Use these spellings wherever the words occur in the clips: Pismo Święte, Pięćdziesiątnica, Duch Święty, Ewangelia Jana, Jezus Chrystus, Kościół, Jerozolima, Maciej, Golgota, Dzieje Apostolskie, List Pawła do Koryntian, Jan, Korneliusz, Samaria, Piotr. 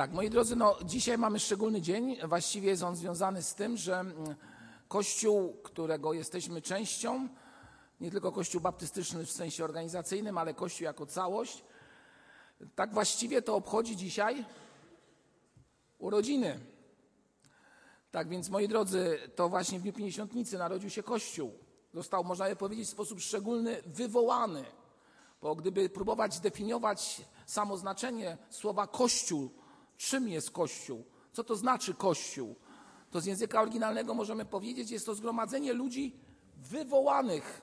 Tak, moi drodzy, dzisiaj mamy szczególny dzień. Właściwie jest on związany z tym, że Kościół, którego jesteśmy częścią, nie tylko Kościół baptystyczny w sensie organizacyjnym, ale Kościół jako całość, tak właściwie to obchodzi dzisiaj urodziny. Tak więc, moi drodzy, to właśnie w dniu Pięćdziesiątnicy narodził się Kościół. Został, można by powiedzieć, w sposób szczególny wywołany, bo gdyby próbować zdefiniować samo znaczenie słowa Kościół, czym jest Kościół, co to znaczy Kościół, to z języka oryginalnego możemy powiedzieć, jest to zgromadzenie ludzi wywołanych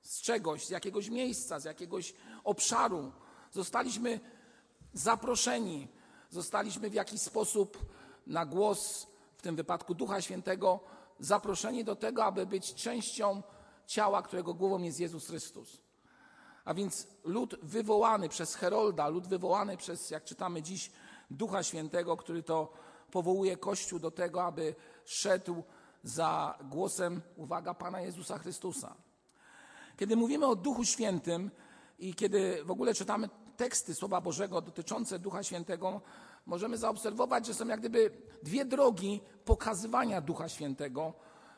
z czegoś, z jakiegoś miejsca, z jakiegoś obszaru. Zostaliśmy zaproszeni, zostaliśmy w jakiś sposób na głos, w tym wypadku Ducha Świętego, zaproszeni do tego, aby być częścią ciała, którego głową jest Jezus Chrystus. A więc lud wywołany przez Herolda, lud wywołany przez, jak czytamy dziś, Ducha Świętego, który to powołuje Kościół do tego, aby szedł za głosem, uwaga, Pana Jezusa Chrystusa. Kiedy mówimy o Duchu Świętym i kiedy w ogóle czytamy teksty Słowa Bożego dotyczące Ducha Świętego, możemy zaobserwować, że są jak gdyby dwie drogi pokazywania Ducha Świętego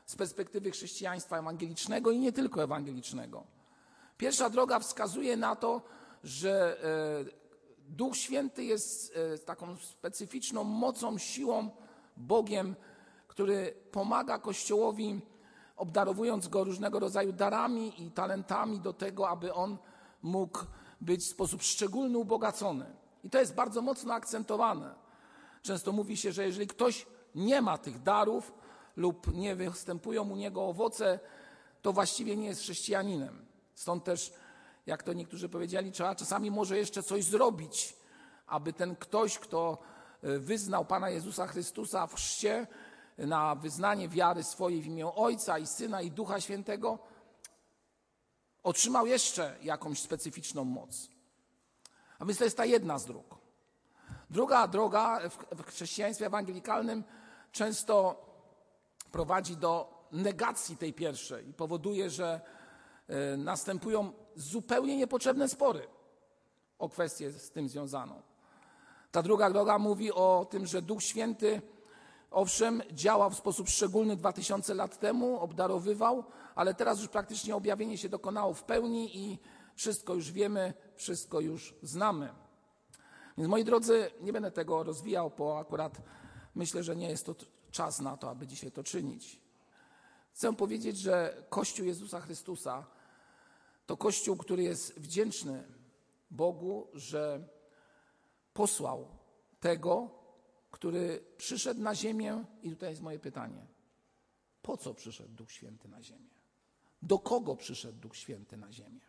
z perspektywy chrześcijaństwa ewangelicznego i nie tylko ewangelicznego. Pierwsza droga wskazuje na to, że Duch Święty jest taką specyficzną mocą, siłą, Bogiem, który pomaga Kościołowi, obdarowując go różnego rodzaju darami i talentami do tego, aby on mógł być w sposób szczególny ubogacony. I to jest bardzo mocno akcentowane. Często mówi się, że jeżeli ktoś nie ma tych darów lub nie występują u niego owoce, to właściwie nie jest chrześcijaninem. Stąd też, jak to niektórzy powiedzieli, trzeba czasami może jeszcze coś zrobić, aby ten ktoś, kto wyznał Pana Jezusa Chrystusa w chrzcie na wyznanie wiary swojej w imię Ojca i Syna i Ducha Świętego, otrzymał jeszcze jakąś specyficzną moc. A więc to jest ta jedna z dróg. Druga droga w chrześcijaństwie ewangelikalnym często prowadzi do negacji tej pierwszej i powoduje, że następują zupełnie niepotrzebne spory o kwestię z tym związaną. Ta druga droga mówi o tym, że Duch Święty, owszem, działał w sposób szczególny 2000 lat temu, obdarowywał, ale teraz już praktycznie objawienie się dokonało w pełni i wszystko już wiemy, wszystko już znamy. Więc moi drodzy, nie będę tego rozwijał, bo akurat myślę, że nie jest to czas na to, aby dzisiaj to czynić. Chcę powiedzieć, że Kościół Jezusa Chrystusa to Kościół, który jest wdzięczny Bogu, że posłał tego, który przyszedł na ziemię. I tutaj jest moje pytanie. Po co przyszedł Duch Święty na ziemię? Do kogo przyszedł Duch Święty na ziemię?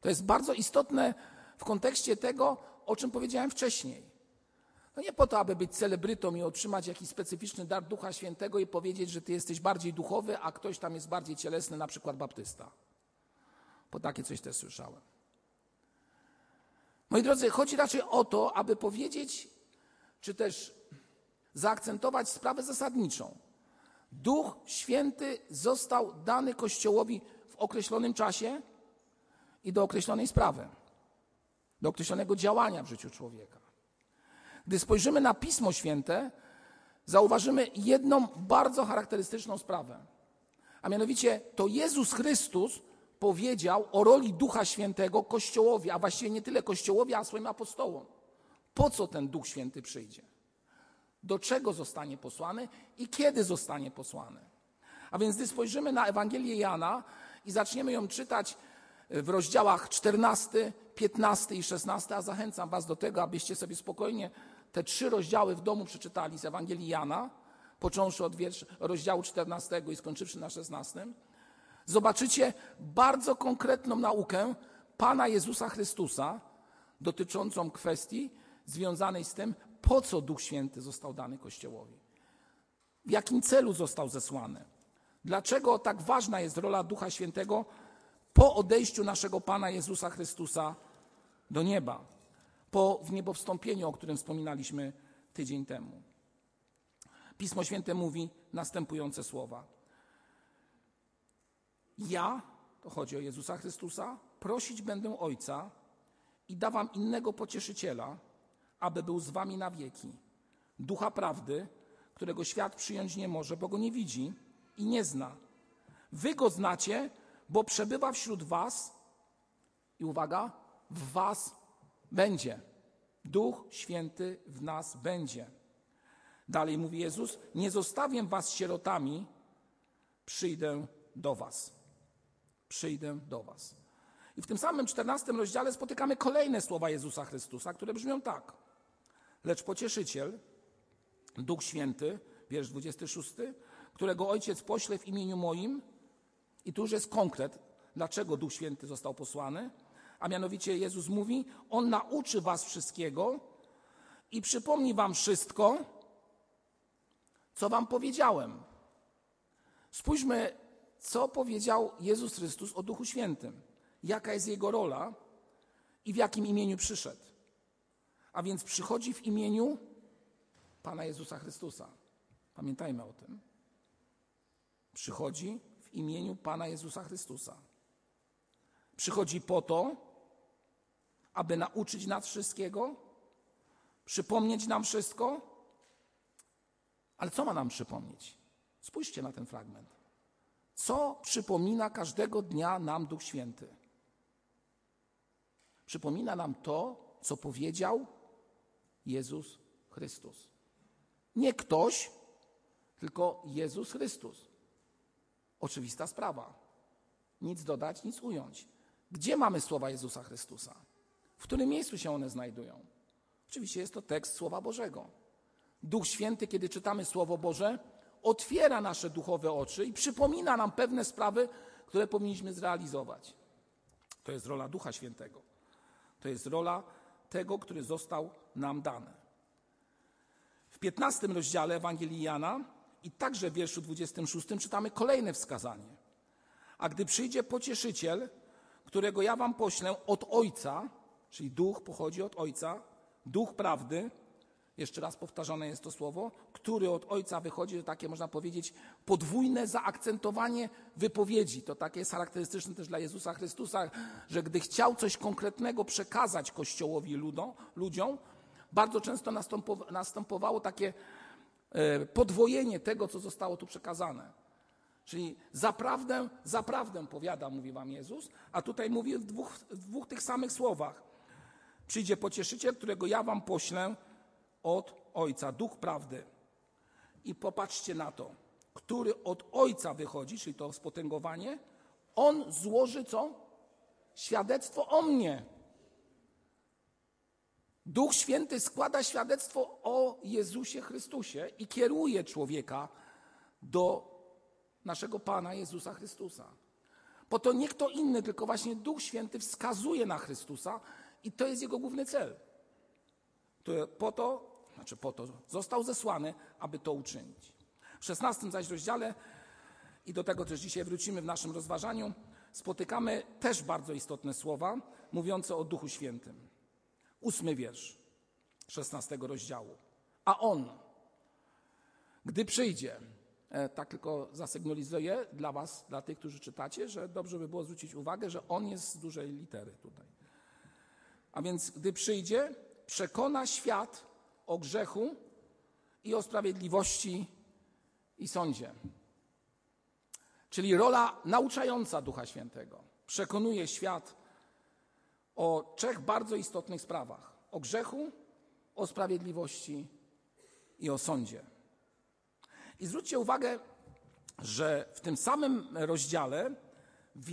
To jest bardzo istotne w kontekście tego, o czym powiedziałem wcześniej. No nie po to, aby być celebrytą i otrzymać jakiś specyficzny dar Ducha Świętego i powiedzieć, że ty jesteś bardziej duchowy, a ktoś tam jest bardziej cielesny, na przykład baptysta. Bo takie coś też słyszałem. Moi drodzy, chodzi raczej o to, aby powiedzieć, czy też zaakcentować sprawę zasadniczą. Duch Święty został dany Kościołowi w określonym czasie i do określonej sprawy, do określonego działania w życiu człowieka. Gdy spojrzymy na Pismo Święte, zauważymy jedną bardzo charakterystyczną sprawę. A mianowicie to Jezus Chrystus powiedział o roli Ducha Świętego Kościołowi, a właściwie nie tyle Kościołowi, a swoim apostołom. Po co ten Duch Święty przyjdzie? Do czego zostanie posłany i kiedy zostanie posłany? A więc gdy spojrzymy na Ewangelię Jana i zaczniemy ją czytać w rozdziałach 14, 15 i 16, a zachęcam was do tego, abyście sobie spokojnie te trzy rozdziały w domu przeczytali z Ewangelii Jana, począwszy od rozdziału 14 i skończywszy na 16, zobaczycie bardzo konkretną naukę Pana Jezusa Chrystusa dotyczącą kwestii związanej z tym, po co Duch Święty został dany Kościołowi. W jakim celu został zesłany? Dlaczego tak ważna jest rola Ducha Świętego po odejściu naszego Pana Jezusa Chrystusa do nieba, po wniebowstąpieniu, o którym wspominaliśmy tydzień temu? Pismo Święte mówi następujące słowa. Ja, to chodzi o Jezusa Chrystusa, prosić będę Ojca i da wam innego pocieszyciela, aby był z wami na wieki. Ducha prawdy, którego świat przyjąć nie może, bo go nie widzi i nie zna. Wy go znacie, bo przebywa wśród was i uwaga, w was będzie. Duch Święty w nas będzie. Dalej mówi Jezus, nie zostawię was sierotami, przyjdę do was. Przyjdę do was. I w tym samym 14 rozdziale spotykamy kolejne słowa Jezusa Chrystusa, które brzmią tak. Lecz Pocieszyciel, Duch Święty, wiersz 26, którego Ojciec pośle w imieniu moim, i tu już jest konkret, dlaczego Duch Święty został posłany, a mianowicie Jezus mówi, on nauczy was wszystkiego i przypomni wam wszystko, co wam powiedziałem. Spójrzmy, co powiedział Jezus Chrystus o Duchu Świętym, jaka jest jego rola i w jakim imieniu przyszedł. A więc przychodzi w imieniu Pana Jezusa Chrystusa. Pamiętajmy o tym. Przychodzi w imieniu Pana Jezusa Chrystusa. Przychodzi po to, aby nauczyć nas wszystkiego, przypomnieć nam wszystko. Ale co ma nam przypomnieć? Spójrzcie na ten fragment. Co przypomina każdego dnia nam Duch Święty? Przypomina nam to, co powiedział Jezus Chrystus. Nie ktoś, tylko Jezus Chrystus. Oczywista sprawa. Nic dodać, nic ująć. Gdzie mamy słowa Jezusa Chrystusa? W którym miejscu się one znajdują? Oczywiście jest to tekst Słowa Bożego. Duch Święty, kiedy czytamy Słowo Boże, otwiera nasze duchowe oczy i przypomina nam pewne sprawy, które powinniśmy zrealizować. To jest rola Ducha Świętego. To jest rola tego, który został nam dany. W 15 rozdziale Ewangelii Jana i także w wierszu 26 czytamy kolejne wskazanie. A gdy przyjdzie Pocieszyciel, którego ja wam poślę od Ojca, czyli Duch pochodzi od Ojca, Duch prawdy, jeszcze raz powtarzane jest to słowo, który od Ojca wychodzi, to takie można powiedzieć podwójne zaakcentowanie wypowiedzi. To takie jest charakterystyczne też dla Jezusa Chrystusa, że gdy chciał coś konkretnego przekazać Kościołowi ludziom, bardzo często następowało takie podwojenie tego, co zostało tu przekazane. Czyli zaprawdę powiada, mówi wam Jezus, a tutaj mówi w dwóch tych samych słowach. Przyjdzie Pocieszyciel, którego ja wam poślę od Ojca, Duch prawdy. I popatrzcie na to, który od Ojca wychodzi, czyli to spotęgowanie, on złoży co? Świadectwo o mnie. Duch Święty składa świadectwo o Jezusie Chrystusie i kieruje człowieka do naszego Pana Jezusa Chrystusa. Bo to nie kto inny, tylko właśnie Duch Święty wskazuje na Chrystusa i to jest jego główny cel. Po to został zesłany, aby to uczynić. W 16 zaś rozdziale, i do tego też dzisiaj wrócimy w naszym rozważaniu, spotykamy też bardzo istotne słowa mówiące o Duchu Świętym. 8 wiersz 16 rozdziału. A on, gdy przyjdzie, tak tylko zasygnalizuję dla was, dla tych, którzy czytacie, że dobrze by było zwrócić uwagę, że on jest z dużej litery tutaj. A więc gdy przyjdzie, przekona świat o grzechu i o sprawiedliwości i sądzie. Czyli rola nauczająca Ducha Świętego. Przekonuje świat o 3 bardzo istotnych sprawach. O grzechu, o sprawiedliwości i o sądzie. I zwróćcie uwagę, że w tym samym rozdziale w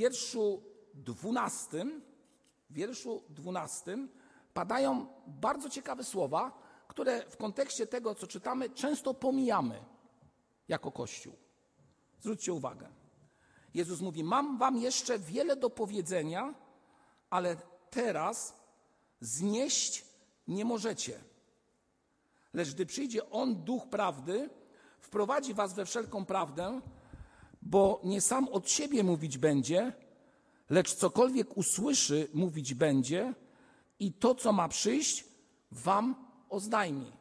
wierszu 12 padają bardzo ciekawe słowa, które w kontekście tego, co czytamy, często pomijamy jako Kościół. Zwróćcie uwagę. Jezus mówi, mam wam jeszcze wiele do powiedzenia, ale teraz znieść nie możecie. Lecz gdy przyjdzie on, Duch prawdy, wprowadzi was we wszelką prawdę, bo nie sam od siebie mówić będzie, lecz cokolwiek usłyszy, mówić będzie, i to, co ma przyjść, wam oznajmi.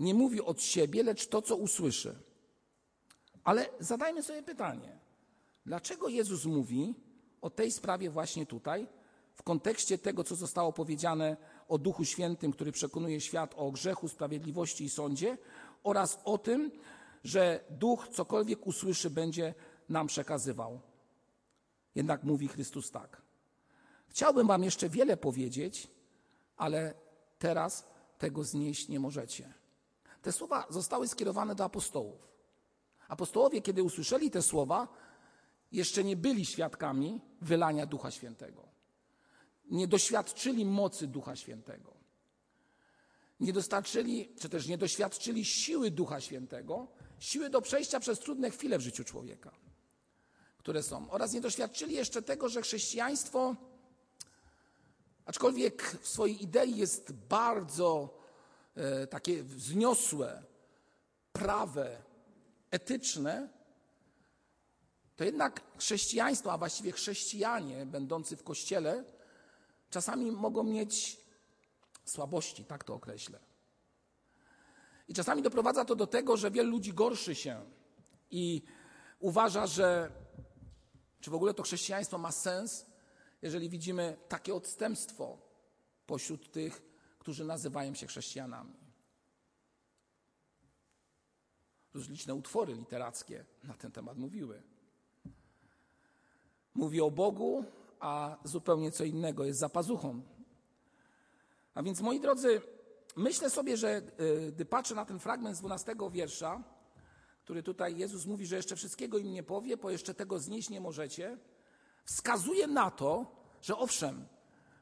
Nie mówi od siebie, lecz to, co usłyszy. Ale zadajmy sobie pytanie. Dlaczego Jezus mówi o tej sprawie właśnie tutaj, w kontekście tego, co zostało powiedziane o Duchu Świętym, który przekonuje świat o grzechu, sprawiedliwości i sądzie, oraz o tym, że Duch cokolwiek usłyszy, będzie nam przekazywał. Jednak mówi Chrystus tak. Chciałbym wam jeszcze wiele powiedzieć, ale teraz tego znieść nie możecie. Te słowa zostały skierowane do apostołów. Apostołowie, kiedy usłyszeli te słowa, jeszcze nie byli świadkami wylania Ducha Świętego. Nie doświadczyli mocy Ducha Świętego. Nie doświadczyli siły Ducha Świętego, siły do przejścia przez trudne chwile w życiu człowieka, które są. Oraz nie doświadczyli jeszcze tego, że chrześcijaństwo, aczkolwiek w swojej idei jest bardzo takie wzniosłe, prawe, etyczne, to jednak chrześcijaństwo, a właściwie chrześcijanie będący w Kościele, czasami mogą mieć słabości, tak to określę. I czasami doprowadza to do tego, że wielu ludzi gorszy się i uważa, że czy w ogóle to chrześcijaństwo ma sens, jeżeli widzimy takie odstępstwo pośród tych, którzy nazywają się chrześcijanami. Liczne utwory literackie na ten temat mówiły. Mówi o Bogu, a zupełnie co innego jest za pazuchą. A więc, moi drodzy, myślę sobie, że gdy patrzę na ten fragment z 12 wiersza, który tutaj Jezus mówi, że jeszcze wszystkiego im nie powie, bo jeszcze tego znieść nie możecie, wskazuje na to, że owszem,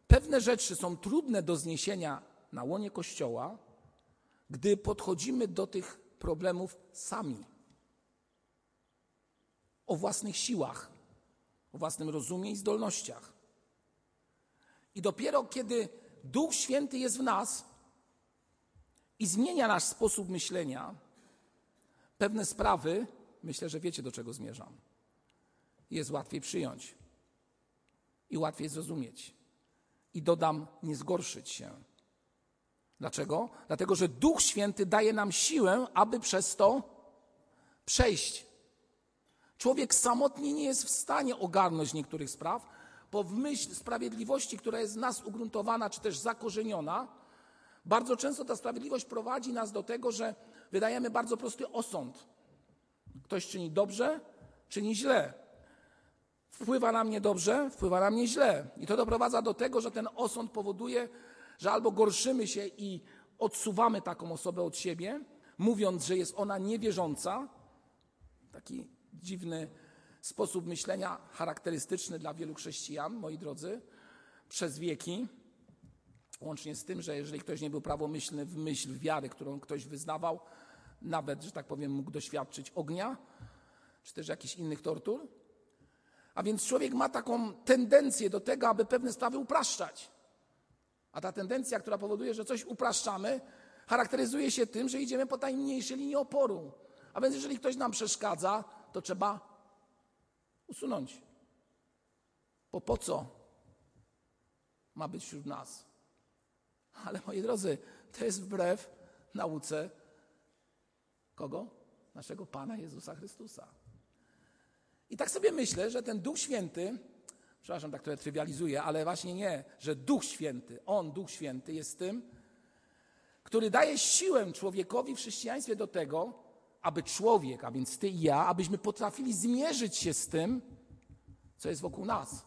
pewne rzeczy są trudne do zniesienia na łonie Kościoła, gdy podchodzimy do tych problemów sami, o własnych siłach, o własnym rozumie i zdolnościach. I dopiero kiedy Duch Święty jest w nas i zmienia nasz sposób myślenia, pewne sprawy, myślę, że wiecie, do czego zmierzam, jest łatwiej przyjąć i łatwiej zrozumieć. I dodam, nie zgorszyć się. Dlaczego? Dlatego, że Duch Święty daje nam siłę, aby przez to przejść. Człowiek samotnie nie jest w stanie ogarnąć niektórych spraw, bo w myśl sprawiedliwości, która jest w nas ugruntowana czy też zakorzeniona, bardzo często ta sprawiedliwość prowadzi nas do tego, że wydajemy bardzo prosty osąd. Ktoś czyni dobrze, czyni źle. Wpływa na mnie dobrze, wpływa na mnie źle. I to doprowadza do tego, że ten osąd powoduje, że albo gorszymy się i odsuwamy taką osobę od siebie, mówiąc, że jest ona niewierząca. Taki dziwny sposób myślenia, charakterystyczny dla wielu chrześcijan, moi drodzy, przez wieki. Łącznie z tym, że jeżeli ktoś nie był prawomyślny w myśl wiary, którą ktoś wyznawał, nawet, że tak powiem, mógł doświadczyć ognia, czy też jakichś innych tortur. A więc człowiek ma taką tendencję do tego, aby pewne sprawy upraszczać. A ta tendencja, która powoduje, że coś upraszczamy, charakteryzuje się tym, że idziemy po najmniejszej linii oporu. A więc jeżeli ktoś nam przeszkadza, to trzeba usunąć. Bo po co ma być wśród nas? Ale moi drodzy, to jest wbrew nauce kogo? Naszego Pana Jezusa Chrystusa. I tak sobie myślę, że ten Duch Święty, przepraszam, tak trochę trywializuję, ale właśnie nie, że Duch Święty, On, Duch Święty jest tym, który daje siłę człowiekowi w chrześcijaństwie do tego, aby człowiek, a więc ty i ja, abyśmy potrafili zmierzyć się z tym, co jest wokół nas.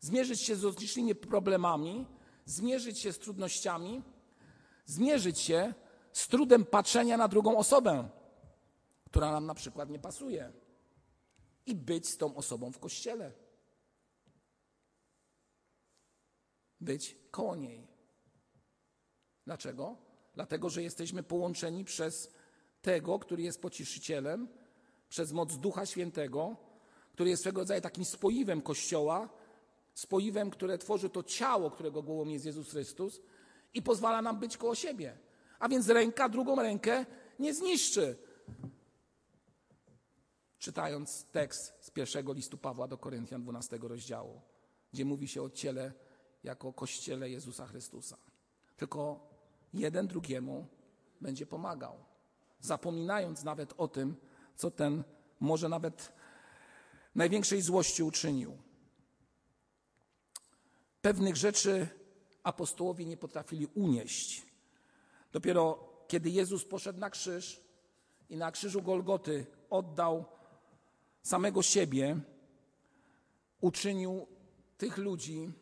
Zmierzyć się z rozlicznymi problemami, zmierzyć się z trudnościami, zmierzyć się z trudem patrzenia na drugą osobę, która nam na przykład nie pasuje, i być z tą osobą w Kościele. Być koło niej. Dlaczego? Dlatego, że jesteśmy połączeni przez tego, który jest pocieszycielem, przez moc Ducha Świętego, który jest swego rodzaju takim spoiwem Kościoła, spoiwem, które tworzy to ciało, którego głową jest Jezus Chrystus i pozwala nam być koło siebie. A więc ręka drugą rękę nie zniszczy. Czytając tekst z pierwszego listu Pawła do Koryntian 12 rozdziału, gdzie mówi się o ciele jako Kościele Jezusa Chrystusa. Tylko jeden drugiemu będzie pomagał, zapominając nawet o tym, co ten może nawet największej złości uczynił. Pewnych rzeczy apostołowie nie potrafili unieść. Dopiero kiedy Jezus poszedł na krzyż i na krzyżu Golgoty oddał samego siebie, uczynił tych ludzi,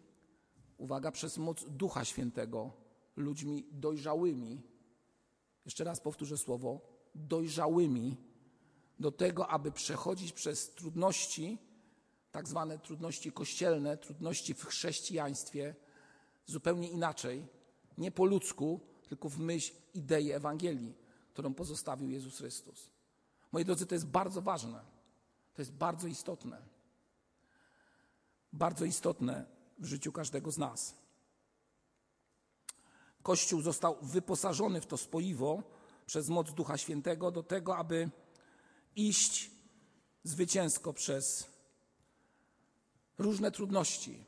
uwaga, przez moc Ducha Świętego, ludźmi dojrzałymi. Jeszcze raz powtórzę słowo, dojrzałymi do tego, aby przechodzić przez trudności, tak zwane trudności kościelne, trudności w chrześcijaństwie, zupełnie inaczej, nie po ludzku, tylko w myśl idei Ewangelii, którą pozostawił Jezus Chrystus. Moi drodzy, to jest bardzo ważne, to jest bardzo istotne w życiu każdego z nas. Kościół został wyposażony w to spoiwo przez moc Ducha Świętego do tego, aby iść zwycięsko przez różne trudności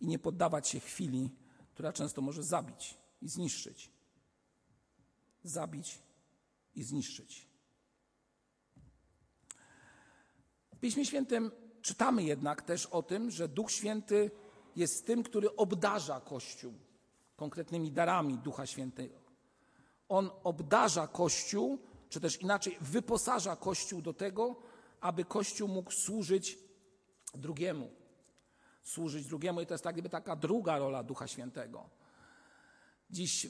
i nie poddawać się chwili, która często może zabić i zniszczyć. Zabić i zniszczyć. W Piśmie Świętym czytamy jednak też o tym, że Duch Święty jest tym, który obdarza Kościół konkretnymi darami Ducha Świętego. On obdarza Kościół, czy też inaczej wyposaża Kościół do tego, aby Kościół mógł służyć drugiemu. Służyć drugiemu i to jest tak jakby taka druga rola Ducha Świętego. Dziś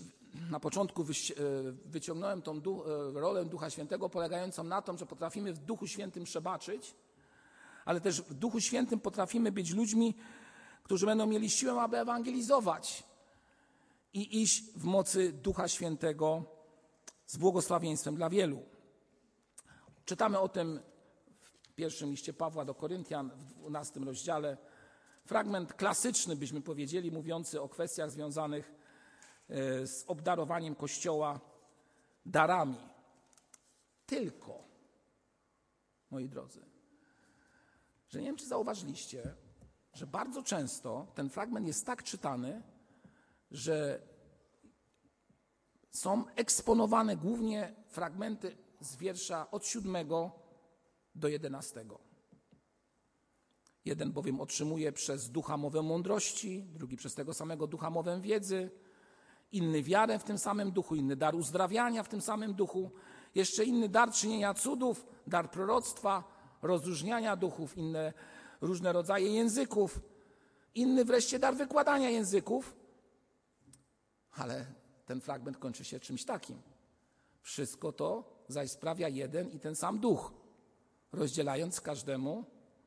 na początku wyciągnąłem tą rolę Ducha Świętego polegającą na tym, że potrafimy w Duchu Świętym przebaczyć, ale też w Duchu Świętym potrafimy być ludźmi, którzy będą mieli siłę, aby ewangelizować i iść w mocy Ducha Świętego z błogosławieństwem dla wielu. Czytamy o tym w pierwszym liście Pawła do Koryntian w 12 rozdziale. Fragment klasyczny, byśmy powiedzieli, mówiący o kwestiach związanych z obdarowaniem Kościoła darami. Tylko, moi drodzy, że nie wiem, czy zauważyliście, że bardzo często ten fragment jest tak czytany, że są eksponowane głównie fragmenty z wiersza od 7 do 11. Jeden bowiem otrzymuje przez Ducha mowę mądrości, drugi przez tego samego Ducha mowę wiedzy, inny wiarę w tym samym Duchu, inny dar uzdrawiania w tym samym Duchu, jeszcze inny dar czynienia cudów, dar proroctwa, rozróżniania duchów, inne różne rodzaje języków, inny wreszcie dar wykładania języków. Ale ten fragment kończy się czymś takim. Wszystko to zaś sprawia jeden i ten sam Duch, rozdzielając każdemu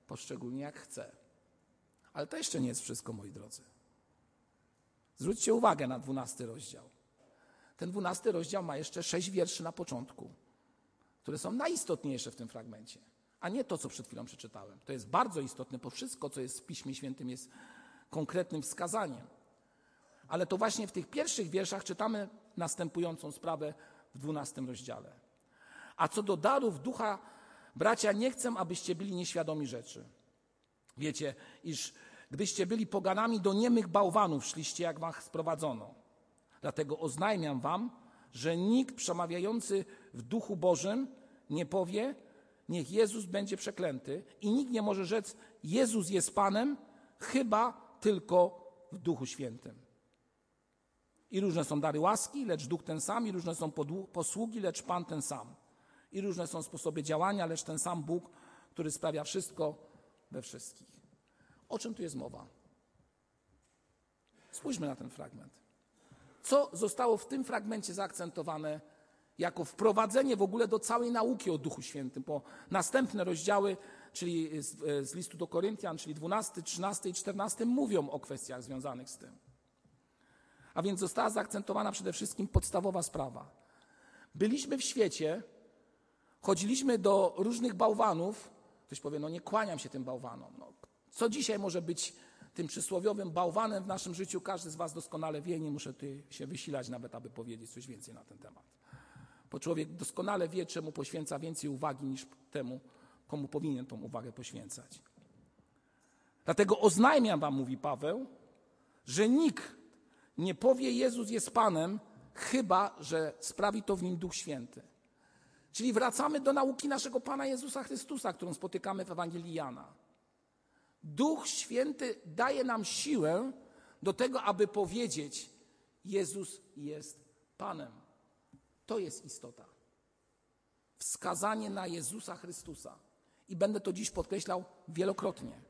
poszczególnie jak chce. Ale to jeszcze nie jest wszystko, moi drodzy. Zwróćcie uwagę na 12 rozdział. Ten 12 rozdział ma jeszcze 6 wierszy na początku, które są najistotniejsze w tym fragmencie, a nie to, co przed chwilą przeczytałem. To jest bardzo istotne, bo wszystko, co jest w Piśmie Świętym, jest konkretnym wskazaniem. Ale to właśnie w tych pierwszych wierszach czytamy następującą sprawę w 12 rozdziale. A co do darów Ducha, bracia, nie chcę, abyście byli nieświadomi rzeczy. Wiecie, iż gdyście byli poganami, do niemych bałwanów szliście, jak was sprowadzono. Dlatego oznajmiam wam, że nikt przemawiający w Duchu Bożym nie powie, niech Jezus będzie przeklęty, i nikt nie może rzec, Jezus jest Panem, chyba tylko w Duchu Świętym. I różne są dary łaski, lecz Duch ten sam, i różne są posługi, lecz Pan ten sam. I różne są sposoby działania, lecz ten sam Bóg, który sprawia wszystko we wszystkich. O czym tu jest mowa? Spójrzmy na ten fragment. Co zostało w tym fragmencie zaakcentowane jako wprowadzenie w ogóle do całej nauki o Duchu Świętym? Bo następne rozdziały, czyli z listu do Koryntian, czyli 12, 13 i 14 mówią o kwestiach związanych z tym. A więc została zaakcentowana przede wszystkim podstawowa sprawa. Byliśmy w świecie, chodziliśmy do różnych bałwanów. Ktoś powie, no nie kłaniam się tym bałwanom. No, co dzisiaj może być tym przysłowiowym bałwanem w naszym życiu? Każdy z was doskonale wie, nie muszę tutaj się wysilać nawet, aby powiedzieć coś więcej na ten temat. Bo człowiek doskonale wie, czemu poświęca więcej uwagi niż temu, komu powinien tą uwagę poświęcać. Dlatego oznajmiam wam, mówi Paweł, że nikt nie powie, Jezus jest Panem, chyba że sprawi to w nim Duch Święty. Czyli wracamy do nauki naszego Pana Jezusa Chrystusa, którą spotykamy w Ewangelii Jana. Duch Święty daje nam siłę do tego, aby powiedzieć: Jezus jest Panem. To jest istota. Wskazanie na Jezusa Chrystusa. I będę to dziś podkreślał wielokrotnie.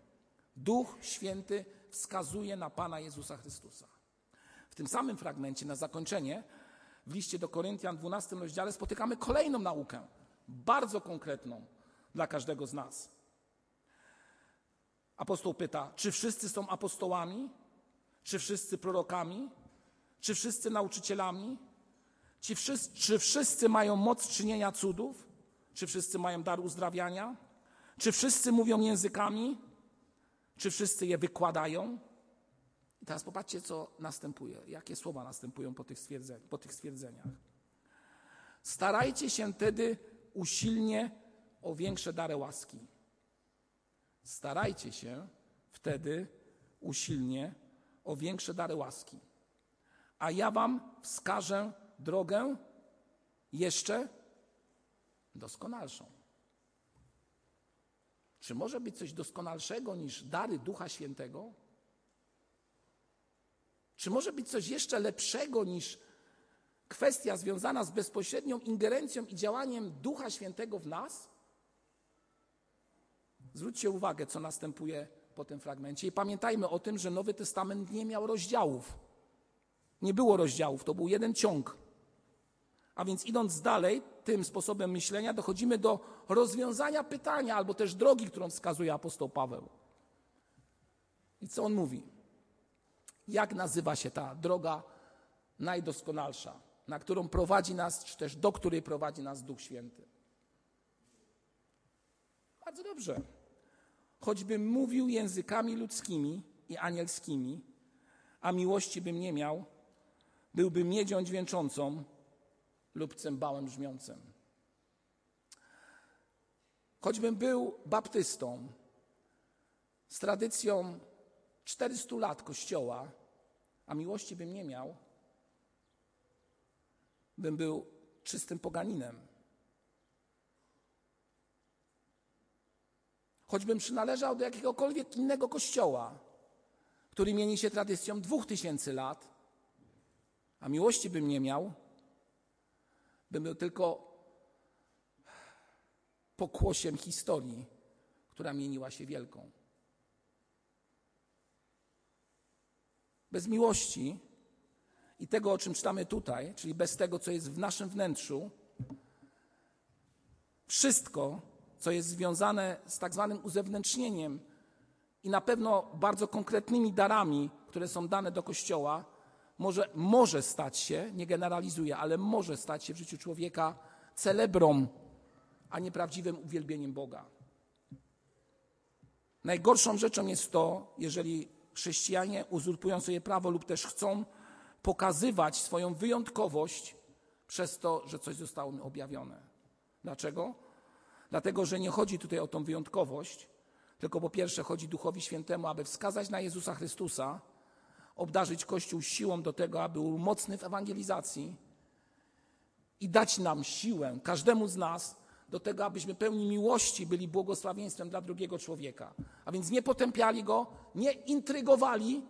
Duch Święty wskazuje na Pana Jezusa Chrystusa. W tym samym fragmencie, na zakończenie, w liście do Koryntian, 12 rozdziale, spotykamy kolejną naukę, bardzo konkretną dla każdego z nas. Apostoł pyta, czy wszyscy są apostołami? Czy wszyscy prorokami? Czy wszyscy nauczycielami? Czy wszyscy mają moc czynienia cudów? Czy wszyscy mają dar uzdrawiania? Czy wszyscy mówią językami? Czy wszyscy je wykładają? I teraz popatrzcie, co następuje. Jakie słowa następują po tych stwierdzeniach. Starajcie się tedy usilnie o większe dary łaski. Starajcie się wtedy usilnie o większe dary łaski. A ja wam wskażę drogę jeszcze doskonalszą. Czy może być coś doskonalszego niż dary Ducha Świętego? Czy może być coś jeszcze lepszego niż kwestia związana z bezpośrednią ingerencją i działaniem Ducha Świętego w nas? Zwróćcie uwagę, co następuje po tym fragmencie. I pamiętajmy o tym, że Nowy Testament nie miał rozdziałów. Nie było rozdziałów, to był jeden ciąg. A więc idąc dalej, tym sposobem myślenia dochodzimy do rozwiązania pytania albo też drogi, którą wskazuje apostoł Paweł. I co on mówi? Jak nazywa się ta droga najdoskonalsza, na którą prowadzi nas, czy też do której prowadzi nas Duch Święty? Bardzo dobrze. Choćbym mówił językami ludzkimi i anielskimi, a miłości bym nie miał, byłbym miedzią dźwięczącą lub cymbałem brzmiącym. Choćbym był baptystą z tradycją 400 lat Kościoła, a miłości bym nie miał, bym był czystym poganinem. Choćbym przynależał do jakiegokolwiek innego kościoła, który mieni się tradycją 2000 lat, a miłości bym nie miał, bym był tylko pokłosiem historii, która mieniła się wielką. Bez miłości i tego, o czym czytamy tutaj, czyli bez tego, co jest w naszym wnętrzu, wszystko, co jest związane z tak zwanym uzewnętrznieniem i na pewno bardzo konkretnymi darami, które są dane do Kościoła, może stać się, nie generalizuję, ale może stać się w życiu człowieka celebrą, a nie prawdziwym uwielbieniem Boga. Najgorszą rzeczą jest to, jeżeli chrześcijanie uzurpują sobie prawo lub też chcą pokazywać swoją wyjątkowość przez to, że coś zostało im objawione. Dlaczego? Dlatego, że nie chodzi tutaj o tą wyjątkowość, tylko po pierwsze chodzi Duchowi Świętemu, aby wskazać na Jezusa Chrystusa, obdarzyć Kościół siłą do tego, aby był mocny w ewangelizacji i dać nam siłę, każdemu z nas, do tego, abyśmy pełni miłości byli błogosławieństwem dla drugiego człowieka. A więc nie potępiali go, nie intrygowali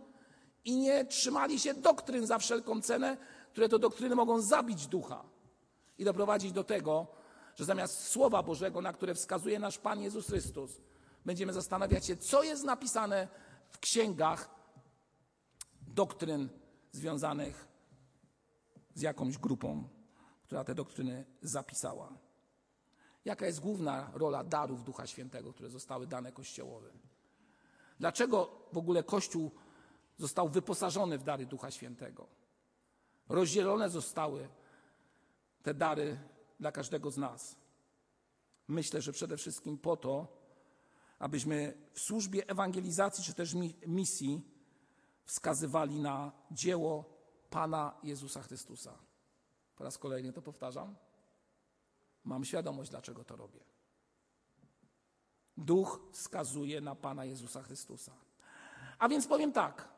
i nie trzymali się doktryn za wszelką cenę, które to doktryny mogą zabić ducha i doprowadzić do tego, że zamiast Słowa Bożego, na które wskazuje nasz Pan Jezus Chrystus, będziemy zastanawiać się, co jest napisane w księgach doktryn związanych z jakąś grupą, która te doktryny zapisała. Jaka jest główna rola darów Ducha Świętego, które zostały dane Kościołowi? Dlaczego w ogóle Kościół został wyposażony w dary Ducha Świętego? Rozdzielone zostały te dary dla każdego z nas. Myślę, że przede wszystkim po to, abyśmy w służbie ewangelizacji czy też misji wskazywali na dzieło Pana Jezusa Chrystusa. Po raz kolejny to powtarzam. Mam świadomość, dlaczego to robię. Duch wskazuje na Pana Jezusa Chrystusa. A więc powiem tak.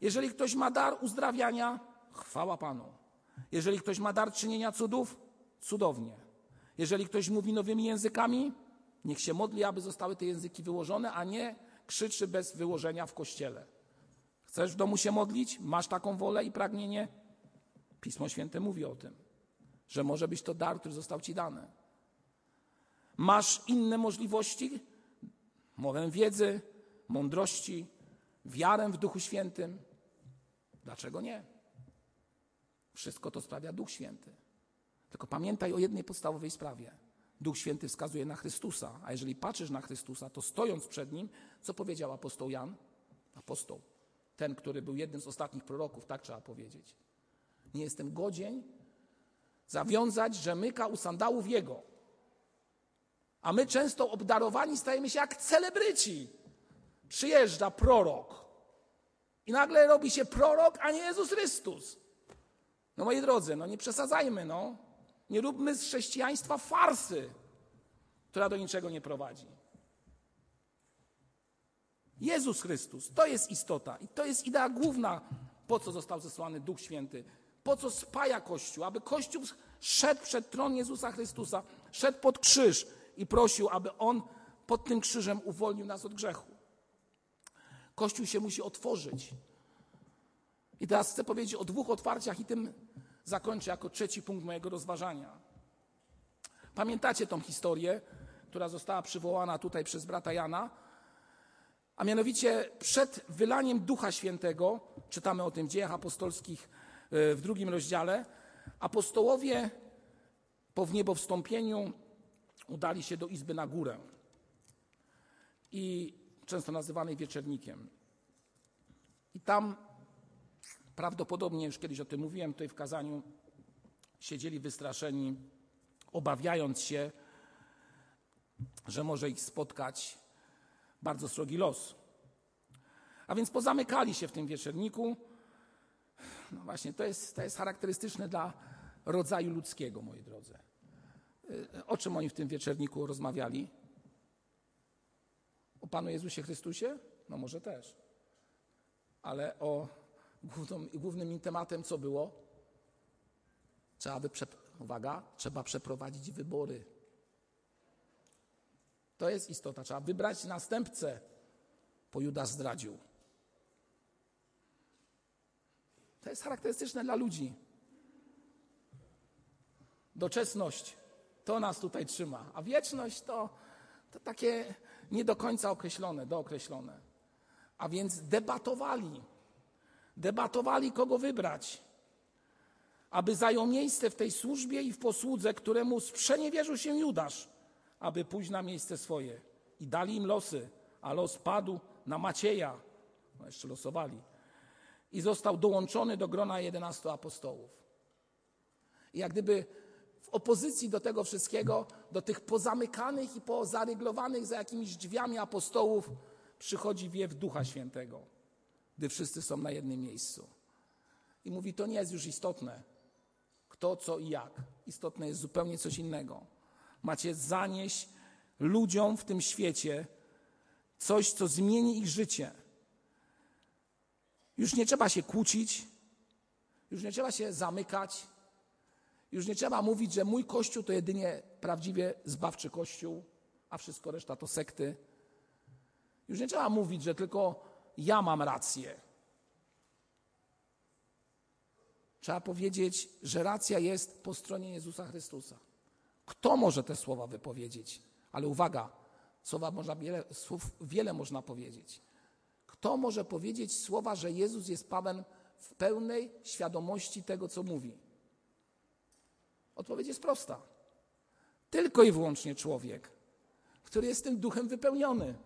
Jeżeli ktoś ma dar uzdrawiania, chwała Panu. Jeżeli ktoś ma dar czynienia cudów, cudownie. Jeżeli ktoś mówi nowymi językami, niech się modli, aby zostały te języki wyłożone, a nie krzyczy bez wyłożenia w kościele. Chcesz w domu się modlić? Masz taką wolę i pragnienie? Pismo Święte mówi o tym, że może być to dar, który został ci dany. Masz inne możliwości? Mowę wiedzy, mądrości, wiarę w Duchu Świętym? Dlaczego nie? Wszystko to sprawia Duch Święty. Tylko pamiętaj o jednej podstawowej sprawie. Duch Święty wskazuje na Chrystusa, a jeżeli patrzysz na Chrystusa, to stojąc przed Nim, co powiedział apostoł Jan? Apostoł, ten, który był jednym z ostatnich proroków, tak trzeba powiedzieć. Nie jestem godzien zawiązać rzemyka u sandałów Jego. A my często obdarowani stajemy się jak celebryci. Przyjeżdża prorok i nagle robi się prorok, a nie Jezus Chrystus. No moi drodzy, no nie przesadzajmy, no. Nie róbmy z chrześcijaństwa farsy, która do niczego nie prowadzi. Jezus Chrystus, to jest istota i to jest idea główna, po co został zesłany Duch Święty, po co spaja Kościół, aby Kościół szedł przed tron Jezusa Chrystusa, szedł pod krzyż i prosił, aby On pod tym krzyżem uwolnił nas od grzechu. Kościół się musi otworzyć. I teraz chcę powiedzieć o dwóch otwarciach i tym zakończę jako trzeci punkt mojego rozważania. Pamiętacie tą historię, która została przywołana tutaj przez brata Jana? A mianowicie przed wylaniem Ducha Świętego, czytamy o tym w Dziejach Apostolskich w 2. rozdziale, apostołowie po wniebowstąpieniu udali się do izby na górę i często nazywanej wieczernikiem. I tam prawdopodobnie, już kiedyś o tym mówiłem tutaj w kazaniu, siedzieli wystraszeni, obawiając się, że może ich spotkać bardzo srogi los. A więc pozamykali się w tym wieczerniku. No właśnie, to jest charakterystyczne dla rodzaju ludzkiego, moi drodzy. O czym oni w tym wieczerniku rozmawiali? O Panu Jezusie Chrystusie? No może też. Ale o głównym im tematem co było? Trzeba przeprowadzić wybory. To jest istota. Trzeba wybrać następcę, bo Judasz zdradził. To jest charakterystyczne dla ludzi. Doczesność to nas tutaj trzyma, a wieczność to takie nie do końca określone, dookreślone. A więc debatowali, kogo wybrać, aby zajął miejsce w tej służbie i w posłudze, któremu sprzeniewierzył się Judasz, aby pójść na miejsce swoje. I dali im losy, a los padł na Macieja, no jeszcze losowali, i został dołączony do grona 11 apostołów. I jak gdyby w opozycji do tego wszystkiego, do tych pozamykanych i pozaryglowanych za jakimiś drzwiami apostołów, przychodzi wiew Ducha Świętego, gdy wszyscy są na jednym miejscu. I mówi, to nie jest już istotne, kto, co i jak. Istotne jest zupełnie coś innego. Macie zanieść ludziom w tym świecie coś, co zmieni ich życie. Już nie trzeba się kłócić, już nie trzeba się zamykać, już nie trzeba mówić, że mój Kościół to jedynie prawdziwie zbawczy Kościół, a wszystko reszta to sekty. Już nie trzeba mówić, że tylko ja mam rację. Trzeba powiedzieć, że racja jest po stronie Jezusa Chrystusa. Kto może te słowa wypowiedzieć? Ale uwaga, słów wiele można powiedzieć. Kto może powiedzieć słowa, że Jezus jest Panem w pełnej świadomości tego, co mówi? Odpowiedź jest prosta. Tylko i wyłącznie człowiek, który jest tym duchem wypełniony.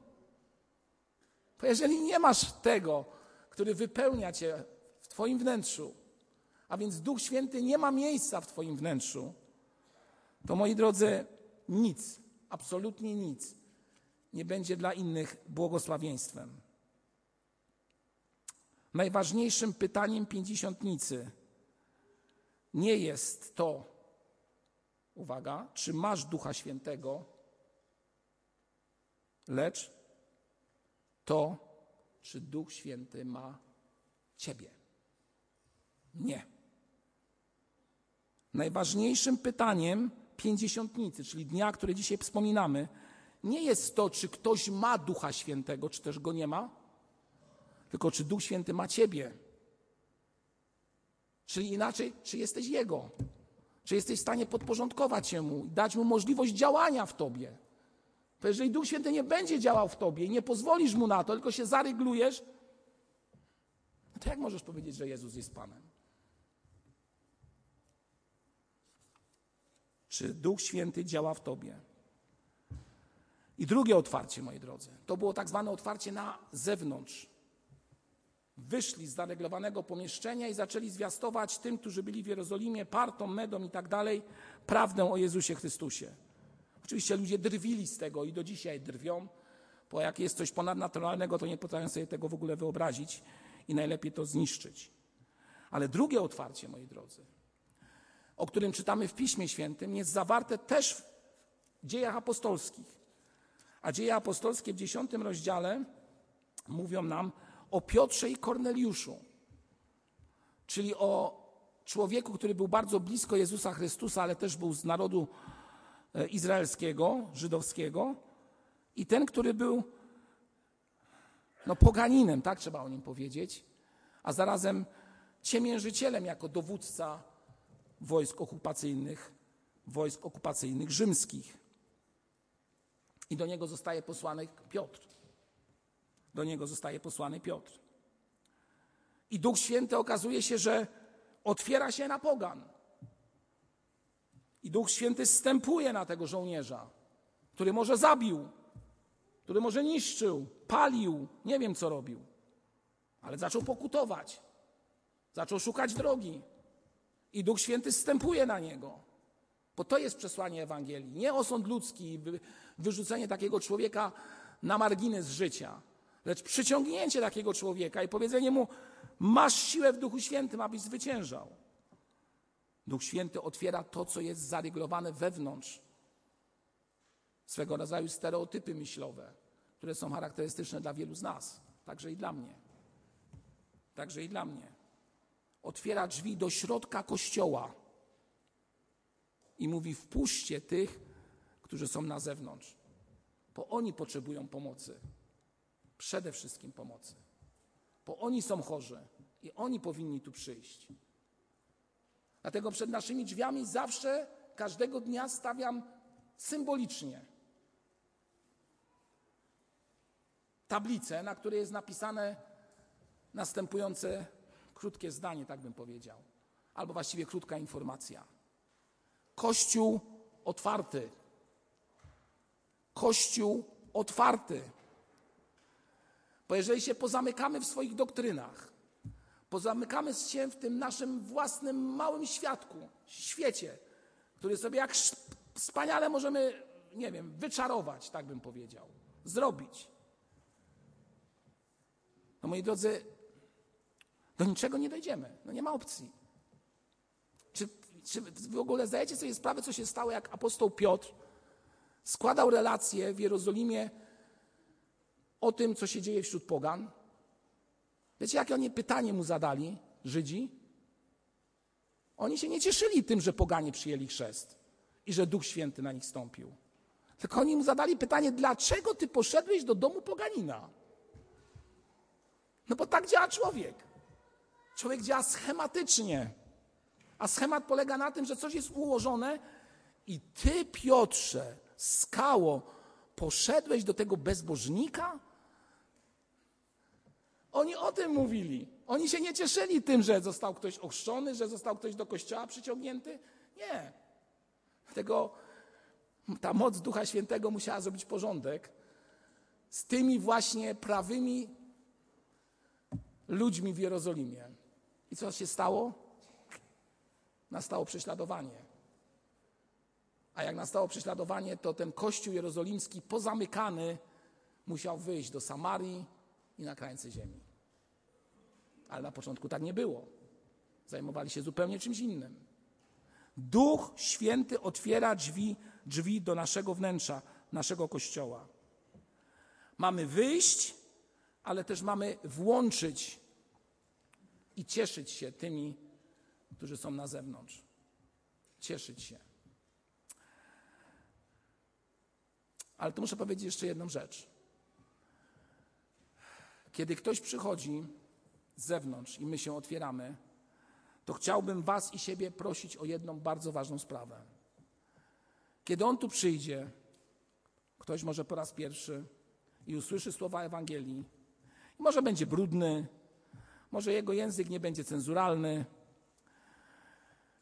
Bo jeżeli nie masz tego, który wypełnia cię w twoim wnętrzu, a więc Duch Święty nie ma miejsca w twoim wnętrzu, to moi drodzy, nic, absolutnie nic nie będzie dla innych błogosławieństwem. Najważniejszym pytaniem Pięćdziesiątnicy nie jest to, uwaga, czy masz Ducha Świętego, lecz to, czy Duch Święty ma ciebie. Nie. Najważniejszym pytaniem Pięćdziesiątnicy, czyli dnia, który dzisiaj wspominamy, nie jest to, czy ktoś ma Ducha Świętego, czy też go nie ma, tylko czy Duch Święty ma ciebie. Czyli inaczej, czy jesteś Jego. Czy jesteś w stanie podporządkować się Mu i dać Mu możliwość działania w tobie. Bo jeżeli Duch Święty nie będzie działał w tobie i nie pozwolisz Mu na to, tylko się zaryglujesz, to jak możesz powiedzieć, że Jezus jest Panem? Czy Duch Święty działa w tobie? I drugie otwarcie, moi drodzy, to było tak zwane otwarcie na zewnątrz. Wyszli z zareglowanego pomieszczenia i zaczęli zwiastować tym, którzy byli w Jerozolimie, Partom, Medom i tak dalej, prawdę o Jezusie Chrystusie. Oczywiście ludzie drwili z tego i do dzisiaj drwią, bo jak jest coś ponadnaturalnego, to nie potrafią sobie tego w ogóle wyobrazić i najlepiej to zniszczyć. Ale drugie otwarcie, moi drodzy, o którym czytamy w Piśmie Świętym, jest zawarte też w Dziejach Apostolskich. A Dzieje Apostolskie w 10 rozdziale mówią nam o Piotrze i Korneliuszu, czyli o człowieku, który był bardzo blisko Jezusa Chrystusa, ale też był z narodu izraelskiego, żydowskiego, i ten, który był poganinem, tak trzeba o nim powiedzieć, a zarazem ciemiężycielem jako dowódca wojsk okupacyjnych rzymskich. I do niego zostaje posłany Piotr. I Duch Święty okazuje się, że otwiera się na pogan. I Duch Święty zstępuje na tego żołnierza, który może zabił, który może niszczył, palił, nie wiem co robił, ale zaczął pokutować, zaczął szukać drogi. I Duch Święty zstępuje na niego, bo to jest przesłanie Ewangelii. Nie osąd ludzki, wyrzucenie takiego człowieka na margines życia, lecz przyciągnięcie takiego człowieka i powiedzenie mu: masz siłę w Duchu Świętym, abyś zwyciężał. Duch Święty otwiera to, co jest zaryglowane wewnątrz. Swego rodzaju stereotypy myślowe, które są charakterystyczne dla wielu z nas, także i dla mnie. Otwiera drzwi do środka Kościoła i mówi: wpuśćcie tych, którzy są na zewnątrz, bo oni potrzebują pomocy. Przede wszystkim pomocy. Bo oni są chorzy i oni powinni tu przyjść. Dlatego przed naszymi drzwiami zawsze, każdego dnia stawiam symbolicznie tablicę, na której jest napisane następujące krótkie zdanie, tak bym powiedział, albo właściwie krótka informacja. Kościół otwarty. Kościół otwarty. Bo jeżeli się pozamykamy w swoich doktrynach, pozamykamy się w tym naszym własnym małym świecie, który sobie jak wspaniale możemy, wyczarować, tak bym powiedział, zrobić. No moi drodzy, do niczego nie dojdziemy. No nie ma opcji. Czy w ogóle zdajecie sobie sprawę, co się stało, jak apostoł Piotr składał relacje w Jerozolimie o tym, co się dzieje wśród pogan? Wiecie, jakie oni pytanie mu zadali, Żydzi? Oni się nie cieszyli tym, że poganie przyjęli chrzest i że Duch Święty na nich stąpił. Tylko oni mu zadali pytanie: dlaczego ty poszedłeś do domu poganina? No bo tak działa człowiek. Człowiek działa schematycznie. A schemat polega na tym, że coś jest ułożone i ty, Piotrze, skało, poszedłeś do tego bezbożnika? Oni o tym mówili. Oni się nie cieszyli tym, że został ktoś ochrzczony, że został ktoś do kościoła przyciągnięty. Nie. Dlatego ta moc Ducha Świętego musiała zrobić porządek z tymi właśnie prawymi ludźmi w Jerozolimie. I co się stało? Nastało prześladowanie. A jak nastało prześladowanie, to ten kościół jerozolimski pozamykany musiał wyjść do Samarii i na krańce ziemi. Ale na początku tak nie było. Zajmowali się zupełnie czymś innym. Duch Święty otwiera drzwi do naszego wnętrza, naszego Kościoła. Mamy wyjść, ale też mamy włączyć i cieszyć się tymi, którzy są na zewnątrz. Cieszyć się. Ale tu muszę powiedzieć jeszcze jedną rzecz. Kiedy ktoś przychodzi z zewnątrz i my się otwieramy, to chciałbym was i siebie prosić o jedną bardzo ważną sprawę. Kiedy on tu przyjdzie, ktoś może po raz pierwszy i usłyszy słowa Ewangelii, i może będzie brudny, może jego język nie będzie cenzuralny,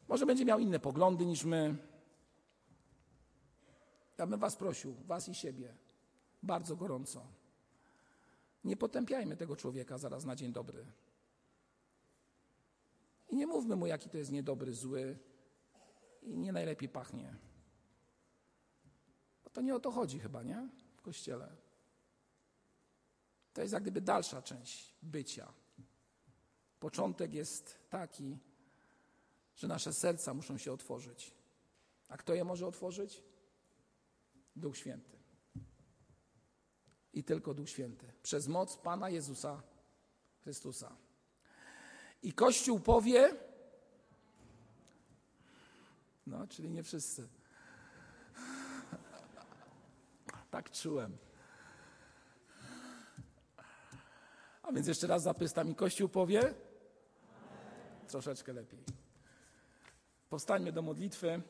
może będzie miał inne poglądy niż my. Ja bym was prosił, was i siebie, bardzo gorąco. Nie potępiajmy tego człowieka zaraz na dzień dobry. I nie mówmy mu, jaki to jest niedobry, zły i nie najlepiej pachnie. Bo to nie o to chodzi chyba, nie? W Kościele. To jest jak gdyby dalsza część bycia. Początek jest taki, że nasze serca muszą się otworzyć. A kto je może otworzyć? Duch Święty. I tylko Duch Święty. Przez moc Pana Jezusa Chrystusa. I Kościół powie, no, czyli nie wszyscy. Tak czułem. A więc jeszcze raz zapytam, i Kościół powie? Amen. Troszeczkę lepiej. Powstańmy do modlitwy.